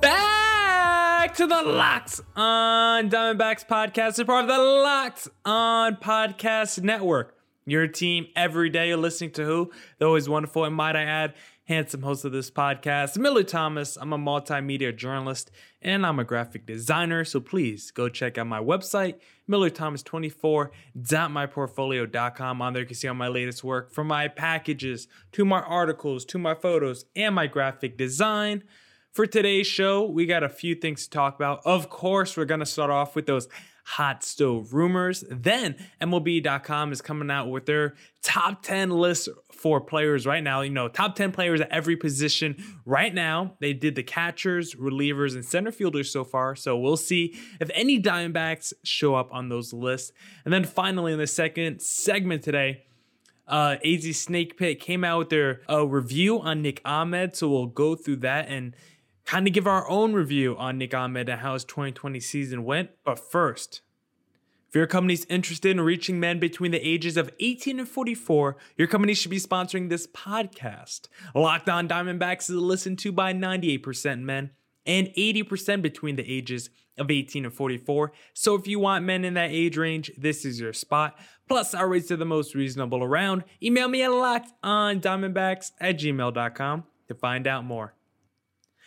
back to the Locked On Diamondbacks podcast. It's part of the Locked On Podcast Network. Your team every day. You're listening to who? The always wonderful, and might I add, handsome host of this podcast, Miller Thomas. I'm a multimedia journalist and I'm a graphic designer. So please go check out my website, MillerThomas24.myportfolio.com. On there, you can see all my latest work, from my packages to my articles to my photos and my graphic design. For today's show, we got a few things to talk about. Of course, we're going to start off with those hot stove rumors. Then MLB.com is coming out with their top 10 list for players right now. You know, top 10 players at every position right now. They did the catchers, relievers, and center fielders so far. So we'll see if any Diamondbacks show up on those lists. And then finally, in the second segment today, AZ Snake Pit came out with their review on Nick Ahmed. So we'll go through that and kind of give our own review on Nick Ahmed and how his 2020 season went. But first, if your company's interested in reaching men between the ages of 18 and 44, your company should be sponsoring this podcast. Locked On Diamondbacks is listened to by 98% men and 80% between the ages of 18 and 44. So if you want men in that age range, this is your spot. Plus, our rates are the most reasonable around. Email me at LockedOnDiamondbacks@gmail.com to find out more.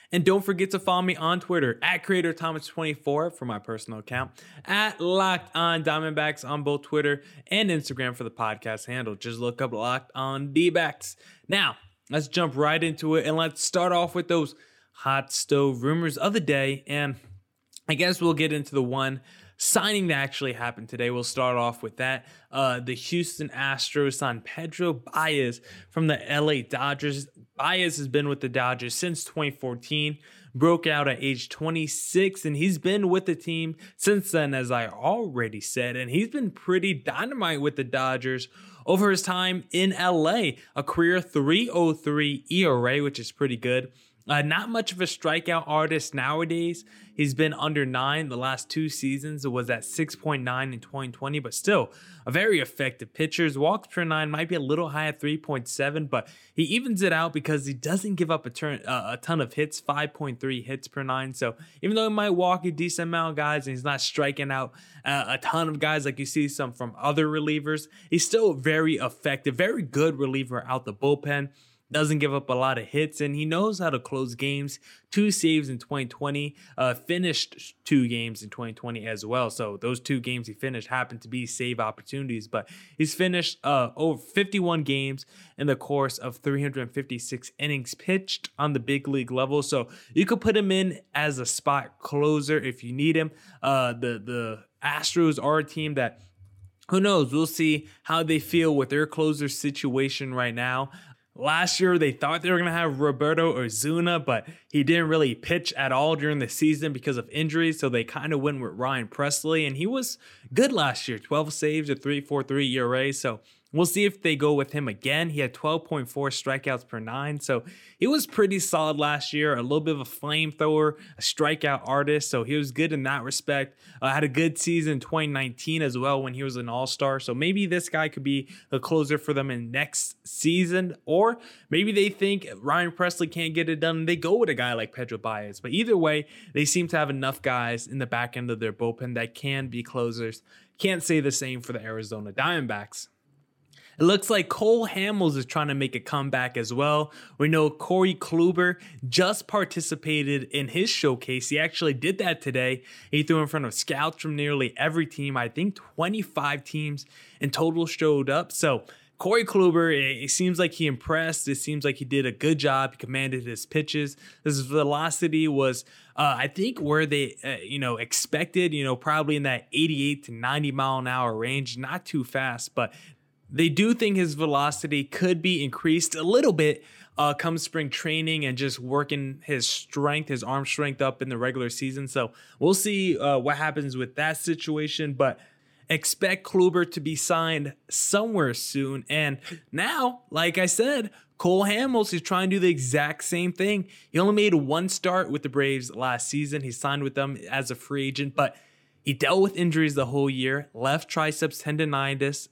And don't forget to follow me on Twitter at CreatorThomas24 for my personal account, at Locked On Diamondbacks on both Twitter and Instagram for the podcast handle. Just look up Locked On D-Backs. Now, let's jump right into it, and let's start off with those hot stove rumors of the day. And I guess we'll get into the one signing that actually happened today. We'll start off with that. The Houston Astros signed Pedro Baez from the LA Dodgers. Baez has been with the Dodgers since 2014, broke out at age 26, and he's been with the team since then, as I already said, and he's been pretty dynamite with the Dodgers over his time in LA. A career 3.03 ERA, which is pretty good. Not much of a strikeout artist nowadays. He's been under 9 the last two seasons. It was at 6.9 in 2020, but still a very effective pitcher. His walks per 9 might be a little high at 3.7, but he evens it out because he doesn't give up a ton of hits, 5.3 hits per 9. So even though he might walk a decent amount of guys and he's not striking out a ton of guys like you see some from other relievers, he's still very effective, very good reliever out the bullpen. Doesn't give up a lot of hits, and he knows how to close games. 2 saves in 2020, finished 2 games in 2020 as well. So those 2 games he finished happened to be save opportunities, but he's finished over 51 games in the course of 356 innings pitched on the big league level. So you could put him in as a spot closer if you need him. The Astros are a team that, who knows, we'll see how they feel with their closer situation right now. Last year, they thought they were going to have Roberto Osuna, but he didn't really pitch at all during the season because of injuries, so they kind of went with Ryan Pressley, and he was good last year, 12 saves, a 3.43 ERA, so we'll see if they go with him again. He had 12.4 strikeouts per 9, so he was pretty solid last year, a little bit of a flamethrower, a strikeout artist, so he was good in that respect. Had a good season in 2019 as well when he was an all-star, so maybe this guy could be a closer for them in next season, or maybe they think Ryan Pressley can't get it done and they go with a guy like Pedro Baez, but either way, they seem to have enough guys in the back end of their bullpen that can be closers. Can't say the same for the Arizona Diamondbacks. It looks like Cole Hamels is trying to make a comeback as well. We know Corey Kluber just participated in his showcase. He actually did that today. He threw in front of scouts from nearly every team. I think 25 teams in total showed up. So Corey Kluber, it seems like he impressed. It seems like he did a good job. He commanded his pitches. His velocity was, I think, where they, expected, probably in that 88 to 90 mile an hour range. Not too fast, but They do think his velocity could be increased a little bit come spring training and just working his strength, his arm strength up in the regular season. So we'll see what happens with that situation, but expect Kluber to be signed somewhere soon. And now, like I said, Cole Hamels is trying to do the exact same thing. He only made one start with the Braves last season. He signed with them as a free agent, but he dealt with injuries the whole year. Left triceps tendonitis,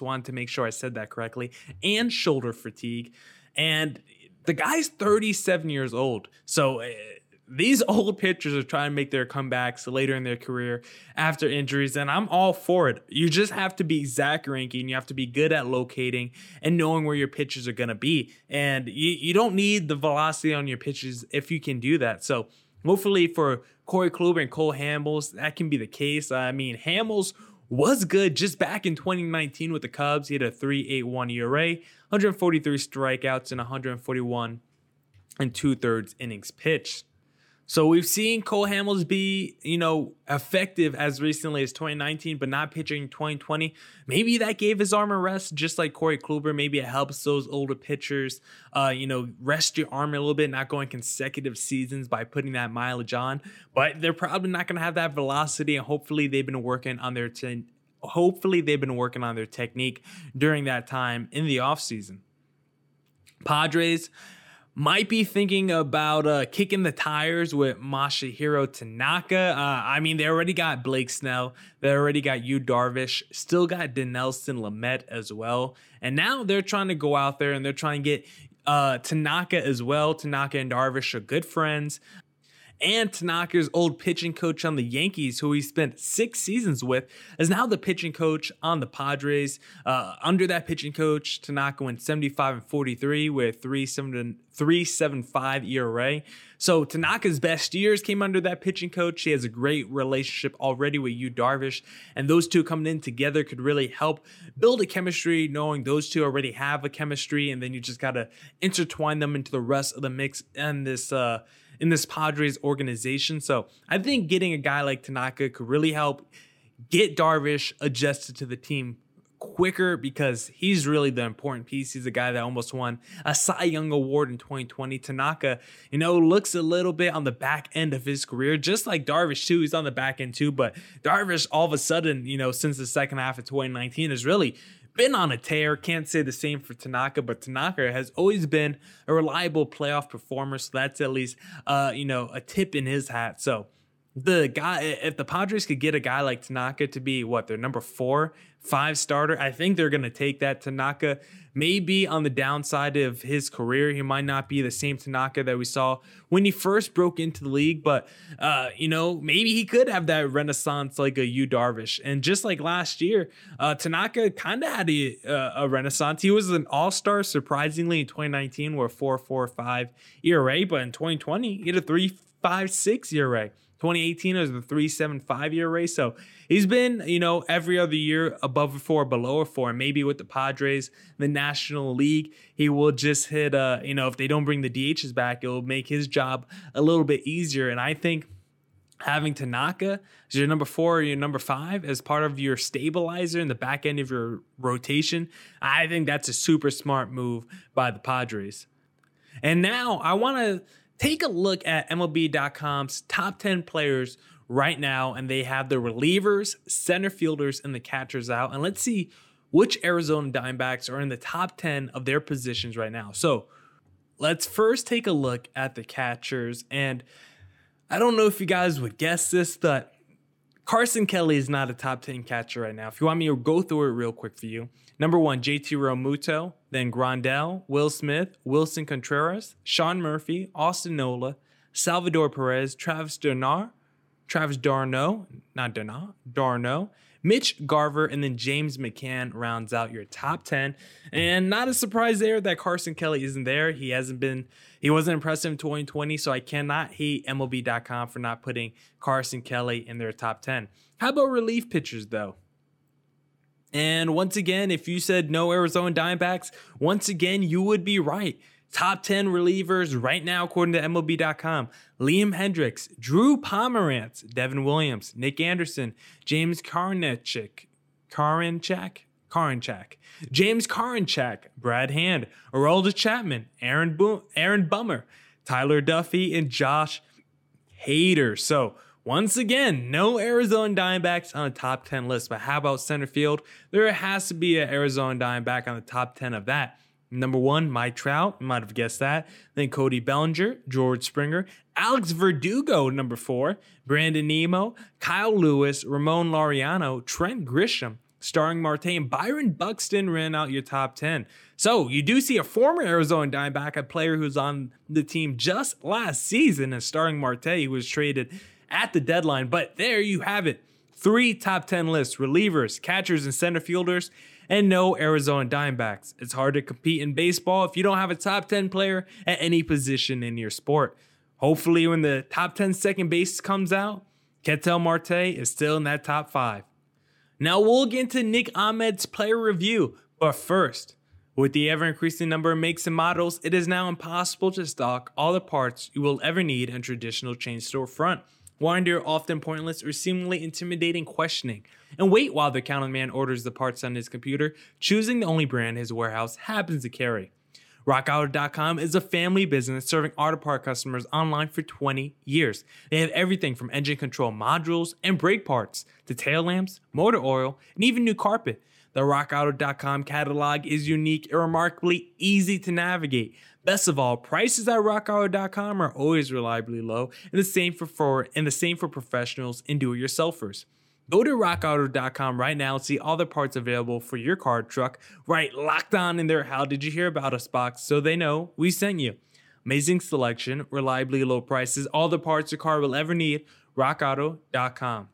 wanted to make sure I said that correctly, and shoulder fatigue. And the guy's 37 years old. So these old pitchers are trying to make their comebacks later in their career after injuries, and I'm all for it. You just have to be Zach Greinke, and you have to be good at locating and knowing where your pitches are going to be. And you don't need the velocity on your pitches if you can do that. So hopefully for Corey Kluber and Cole Hamels, that can be the case. I mean, Hamels was good just back in 2019 with the Cubs. He had a 3.81 ERA, 143 strikeouts, and 141 and 2/3 innings pitched. So we've seen Cole Hamels be, effective as recently as 2019, but not pitching 2020. Maybe that gave his arm a rest, just like Corey Kluber. Maybe it helps those older pitchers, rest your arm a little bit, not going consecutive seasons by putting that mileage on. But they're probably not going to have that velocity, and hopefully they've been working on their technique during that time in the offseason. Padres might be thinking about kicking the tires with Masahiro Tanaka. They already got Blake Snell. They already got Yu Darvish. Still got Danelson Lamette as well. And now they're trying to go out there and they're trying to get Tanaka as well. Tanaka and Darvish are good friends. And Tanaka's old pitching coach on the Yankees, who he spent 6 seasons with, is now the pitching coach on the Padres. Under that pitching coach, Tanaka went 75-43 with 3.75 ERA. So Tanaka's best years came under that pitching coach. He has a great relationship already with Yu Darvish, and those two coming in together could really help build a chemistry, knowing those two already have a chemistry, and then you just got to intertwine them into the rest of the mix and this in this Padres organization. So I think getting a guy like Tanaka could really help get Darvish adjusted to the team quicker, because he's really the important piece. He's a guy that almost won a Cy Young Award in 2020. Tanaka, looks a little bit on the back end of his career, just like Darvish too. He's on the back end too, but Darvish all of a sudden, since the second half of 2019 has really been on a tear. Can't say the same for Tanaka, but Tanaka has always been a reliable playoff performer, so that's at least a tip in his hat. So the guy, if the Padres could get a guy like Tanaka to be their number 4-5 starter, I think they're going to take that. Tanaka may be on the downside of his career. He might not be the same Tanaka that we saw when he first broke into the league, but maybe he could have that renaissance like a Yu Darvish. And just like last year, Tanaka kind of had a renaissance. He was an all-star surprisingly in 2019 with a 4.45 ERA, but in 2020 he had a 3.56 ERA. 2018 was the 3.75 ERA. So he's been, every other year above a 4, below a 4. Maybe with the Padres, the National League, he will just hit, if they don't bring the DHs back, it'll make his job a little bit easier. And I think having Tanaka as your number 4 or your number 5 as part of your stabilizer in the back end of your rotation, I think that's a super smart move by the Padres. And now I want to take a look at MLB.com's top 10 players right now, and they have the relievers, center fielders, and the catchers out. And let's see which Arizona Diamondbacks are in the top 10 of their positions right now. So let's first take a look at the catchers. And I don't know if you guys would guess this, but Carson Kelly is not a top 10 catcher right now. If you want me to go through it real quick for you. Number 1, J.T. Realmuto. Then Grandel, Will Smith, Wilson Contreras, Sean Murphy, Austin Nola, Salvador Perez, Travis d'Arnaud, Mitch Garver, and then James McCann rounds out your top 10. And not a surprise there that Carson Kelly isn't there. He wasn't impressive in 2020, so I cannot hate MLB.com for not putting Carson Kelly in their top 10. How about relief pitchers, though? And once again, if you said no Arizona Diamondbacks, once again, you would be right. Top 10 relievers right now, according to MLB.com. Liam Hendricks, Drew Pomerantz, Devin Williams, Nick Anderson, James Karnatchik, Karinchak, James Karinchak, Brad Hand, Aroldis Chapman, Aaron Bummer, Tyler Duffy, and Josh Hader. So once again, no Arizona Diamondbacks on the top 10 list. But how about center field? There has to be an Arizona Diamondback on the top 10 of that. Number one, Mike Trout. You might have guessed that. Then Cody Bellinger, George Springer, Alex Verdugo, number four, Brandon Nemo, Kyle Lewis, Ramon Laureano, Trent Grisham, Starling Marte, and Byron Buxton ran out your top 10. So you do see a former Arizona Diamondback, a player who's on the team just last season, and Starling Marte, who was traded at the deadline. But there you have it. Three top 10 lists, relievers, catchers, and center fielders, and no Arizona Diamondbacks. It's hard to compete in baseball if you don't have a top 10 player at any position in your sport. Hopefully when the top 10 second base comes out, Ketel Marte is still in that top 5. Now we'll get into Nick Ahmed's player review, but first, with the ever-increasing number of makes and models, it is now impossible to stock all the parts you will ever need in a traditional chain store front. Wander often pointless or seemingly intimidating questioning, and wait while the counter man orders the parts on his computer, choosing the only brand his warehouse happens to carry. RockAuto.com is a family business serving auto part customers online for 20 years. They have everything from engine control modules and brake parts to tail lamps, motor oil, and even new carpet. The RockAuto.com catalog is unique and remarkably easy to navigate. Best of all, prices at RockAuto.com are always reliably low, and the same for professionals and do-it-yourselfers. Go to rockauto.com right now and see all the parts available for your car or truck. Right, locked on in their "How Did You Hear About Us" box so they know we sent you. Amazing selection, reliably low prices, all the parts your car will ever need. rockauto.com.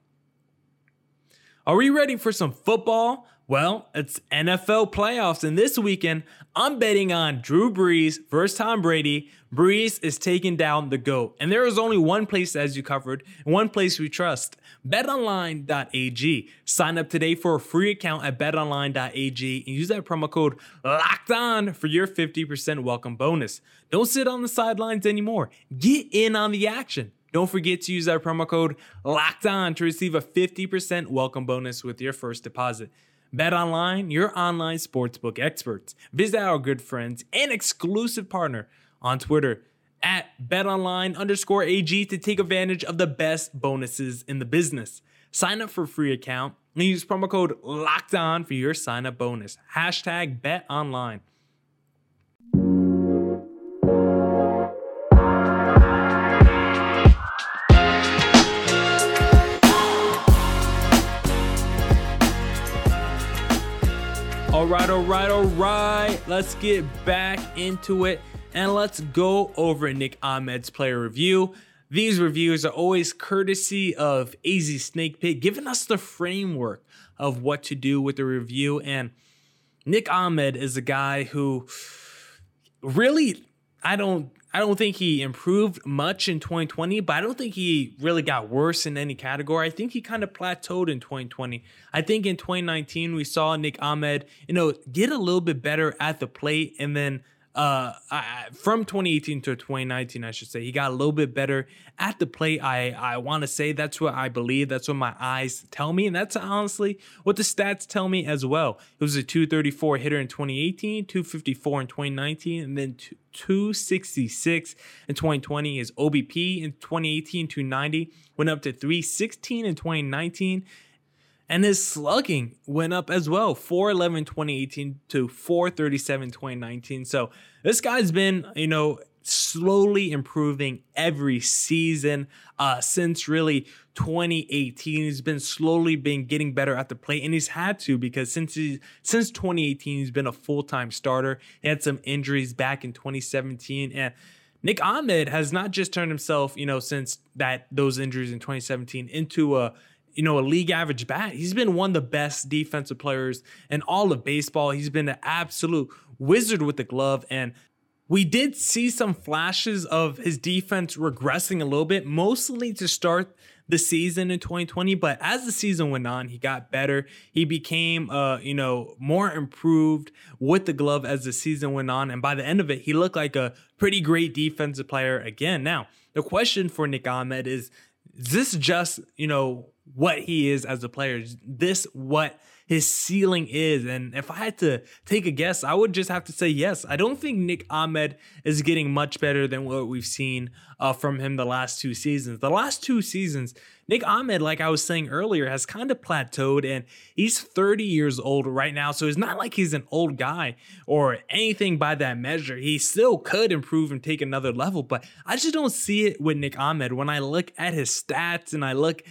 Are we ready for some football? Well, it's NFL playoffs, and this weekend I'm betting on Drew Brees versus Tom Brady. Brees is taking down the GOAT, and there is only one place, as you covered, and one place we trust, BetOnline.ag. Sign up today for a free account at BetOnline.ag and use that promo code LOCKEDON for your 50% welcome bonus. Don't sit on the sidelines anymore. Get in on the action. Don't forget to use that promo code LOCKEDON to receive a 50% welcome bonus with your first deposit. BetOnline, your online sportsbook experts. Visit our good friends and exclusive partner on Twitter at BetOnline_AG to take advantage of the best bonuses in the business. Sign up for a free account and use promo code LOCKEDON for your sign-up bonus. Hashtag BetOnline. All right. Let's get back into it, and let's go over Nick Ahmed's player review. These reviews are always courtesy of AZ Snake Pit, giving us the framework of what to do with the review. And Nick Ahmed is a guy who really, I don't think he improved much in 2020, but I don't think he really got worse in any category. I think he kind of plateaued in 2020. I think in 2019, we saw Nick Ahmed, get a little bit better at the plate. And then from 2018 to 2019, I should say, he got a little bit better at the plate. I want to say that's what I believe. That's what my eyes tell me. And that's honestly what the stats tell me as well. It was a 234 hitter in 2018, 254 in 2019, and then 266 in 2020. His OBP in 2018, 290, went up to 316 in 2019, and his slugging went up as well, 411 in 2018 to 437 in 2019. So this guy's been slowly improving every season since really 2018. He's been getting better at the plate, and he's had to, because since 2018 he's been a full-time starter. He had some injuries back in 2017, and Nick Ahmed has not just turned himself, since those injuries in 2017 into a league average bat. He's been one of the best defensive players in all of baseball. He's been an absolute wizard with the glove, and we did see some flashes of his defense regressing a little bit, mostly to start the season in 2020. But as the season went on, he got better. He became, more improved with the glove as the season went on. And by the end of it, he looked like a pretty great defensive player again. Now, the question for Nick Ahmed is this just, what he is as a player? Is this what his ceiling is. And if I had to take a guess, I would just have to say yes. I don't think Nick Ahmed is getting much better than what we've seen from him the last two seasons. The last two seasons, Nick Ahmed, like I was saying earlier, has kind of plateaued, and he's 30 years old right now, so it's not like he's an old guy or anything by that measure. He still could improve and take another level, but I just don't see it with Nick Ahmed. When I look at his stats and I look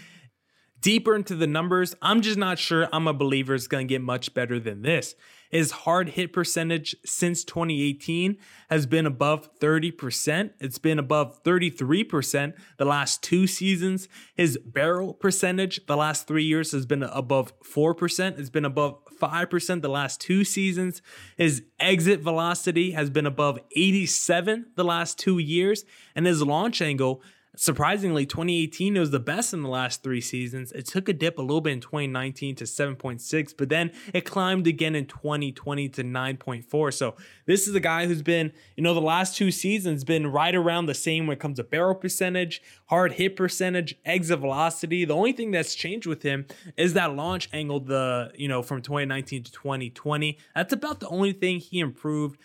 deeper into the numbers, I'm just not sure I'm a believer it's going to get much better than this. His hard hit percentage since 2018 has been above 30%. It's been above 33% the last two seasons. His barrel percentage the last 3 years has been above 4%. It's been above 5% the last two seasons. His exit velocity has been above 87 the last 2 years. And his launch angle, surprisingly, 2018 was the best in the last three seasons. It took a dip a little bit in 2019 to 7.6, but then it climbed again in 2020 to 9.4. So this is a guy who's been, the last two seasons been right around the same when it comes to barrel percentage, hard hit percentage, exit velocity. The only thing that's changed with him is that launch angle, from 2019 to 2020. That's about the only thing he improved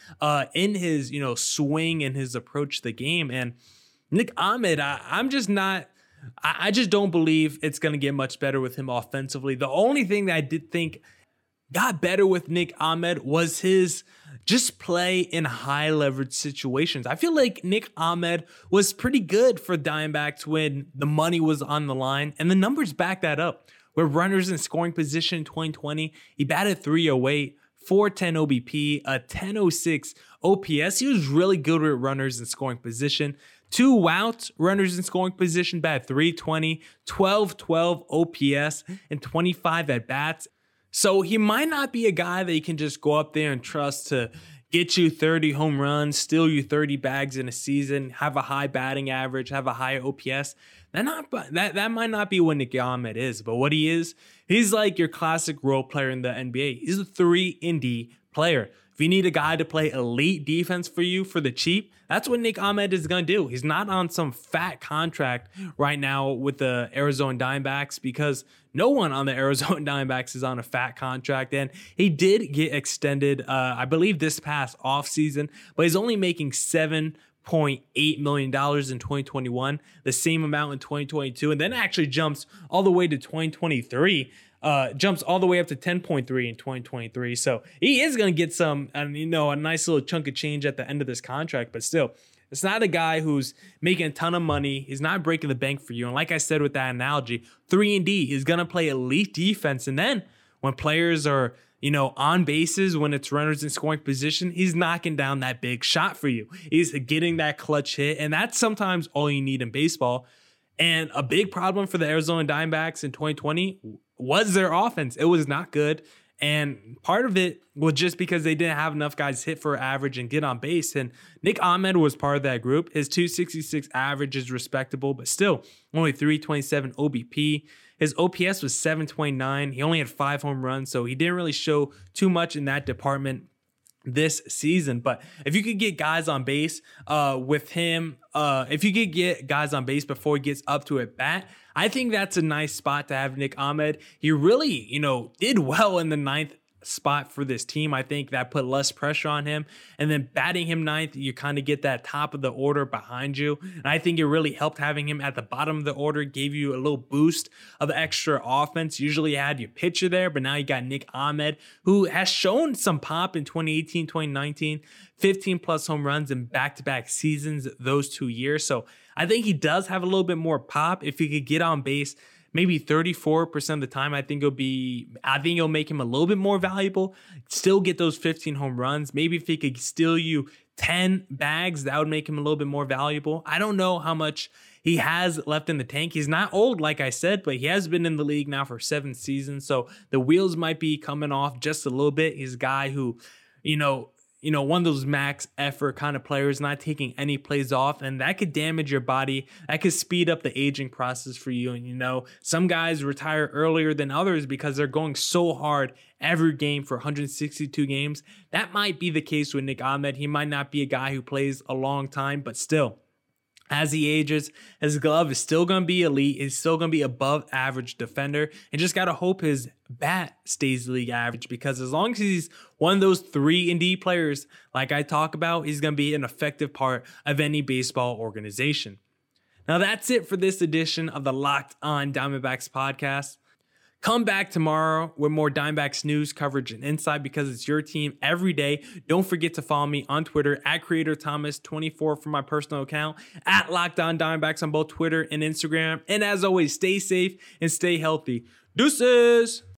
in his, swing and his approach to the game. And Nick Ahmed, I just don't believe it's going to get much better with him offensively. The only thing that I did think got better with Nick Ahmed was his just play in high leverage situations. I feel like Nick Ahmed was pretty good for Diamondbacks when the money was on the line, and the numbers back that up. With runners in scoring position in 2020, he batted .308. 410 OBP, a 1006 OPS. He was really good with runners in scoring position. Two outs, runners in scoring position, bat .320, 1212 OPS, and 25 at bats. So he might not be a guy that you can just go up there and trust to get you 30 home runs, steal you 30 bags in a season, have a high batting average, have a high OPS. That might not be what Nick Ahmed is, but what he is, he's like your classic role player in the NBA. He's a 3-and-D player. If you need a guy to play elite defense for you for the cheap, that's what Nick Ahmed is going to do. He's not on some fat contract right now with the Arizona Diamondbacks, because no one on the Arizona Diamondbacks is on a fat contract. And he did get extended, I believe, this past offseason, but he's only making $7.8 million in 2021, the same amount in 2022, and then actually jumps all the way to 2023, jumps all the way up to 10.3 in 2023. So he is going to get some, a nice little chunk of change at the end of this contract, but still, it's not a guy who's making a ton of money. He's not breaking the bank for you. And like I said with that analogy, 3-and-D, he's going to play elite defense. And then when players are, on bases, when it's runners in scoring position, he's knocking down that big shot for you. He's getting that clutch hit. And that's sometimes all you need in baseball. And a big problem for the Arizona Diamondbacks in 2020 was their offense. It was not good. And part of it was just because they didn't have enough guys hit for average and get on base. And Nick Ahmed was part of that group. His 266 average is respectable, but still only 327 OBP. His OPS was 729. He only had 5 home runs, so he didn't really show too much in that department this season. But if you could get guys on base with him, if you could get guys on base before he gets up to at bat, I think that's a nice spot to have Nick Ahmed. He really, did well in the ninth spot for this team. I think that put less pressure on him. And then batting him ninth, you kind of get that top of the order behind you. And I think it really helped having him at the bottom of the order, gave you a little boost of extra offense. Usually you had your pitcher there, but now you got Nick Ahmed, who has shown some pop in 2018, 2019, 15 plus home runs in back-to-back seasons those 2 years. So I think he does have a little bit more pop. If he could get on base maybe 34% of the time, I think it'll make him a little bit more valuable. Still get those 15 home runs. Maybe if he could steal you 10 bags, that would make him a little bit more valuable. I don't know how much he has left in the tank. He's not old, like I said, but he has been in the league now for 7 seasons. So the wheels might be coming off just a little bit. He's a guy who, one of those max effort kind of players, not taking any plays off, and that could damage your body. That could speed up the aging process for you. And some guys retire earlier than others because they're going so hard every game for 162 games. That might be the case with Nick Ahmed. He might not be a guy who plays a long time, but still, as he ages, his glove is still going to be elite. He's still going to be above average defender, and just got to hope his bat stays league average, because as long as he's one of those 3-and-D players like I talk about, he's going to be an effective part of any baseball organization. Now, that's it for this edition of the Locked On Diamondbacks podcast. Come back tomorrow with more Diamondbacks news, coverage, and insight, because it's your team every day. Don't forget to follow me on Twitter at CreatorThomas24 for my personal account, at Lockdown Diamondbacks on both Twitter and Instagram. And as always, stay safe and stay healthy. Deuces!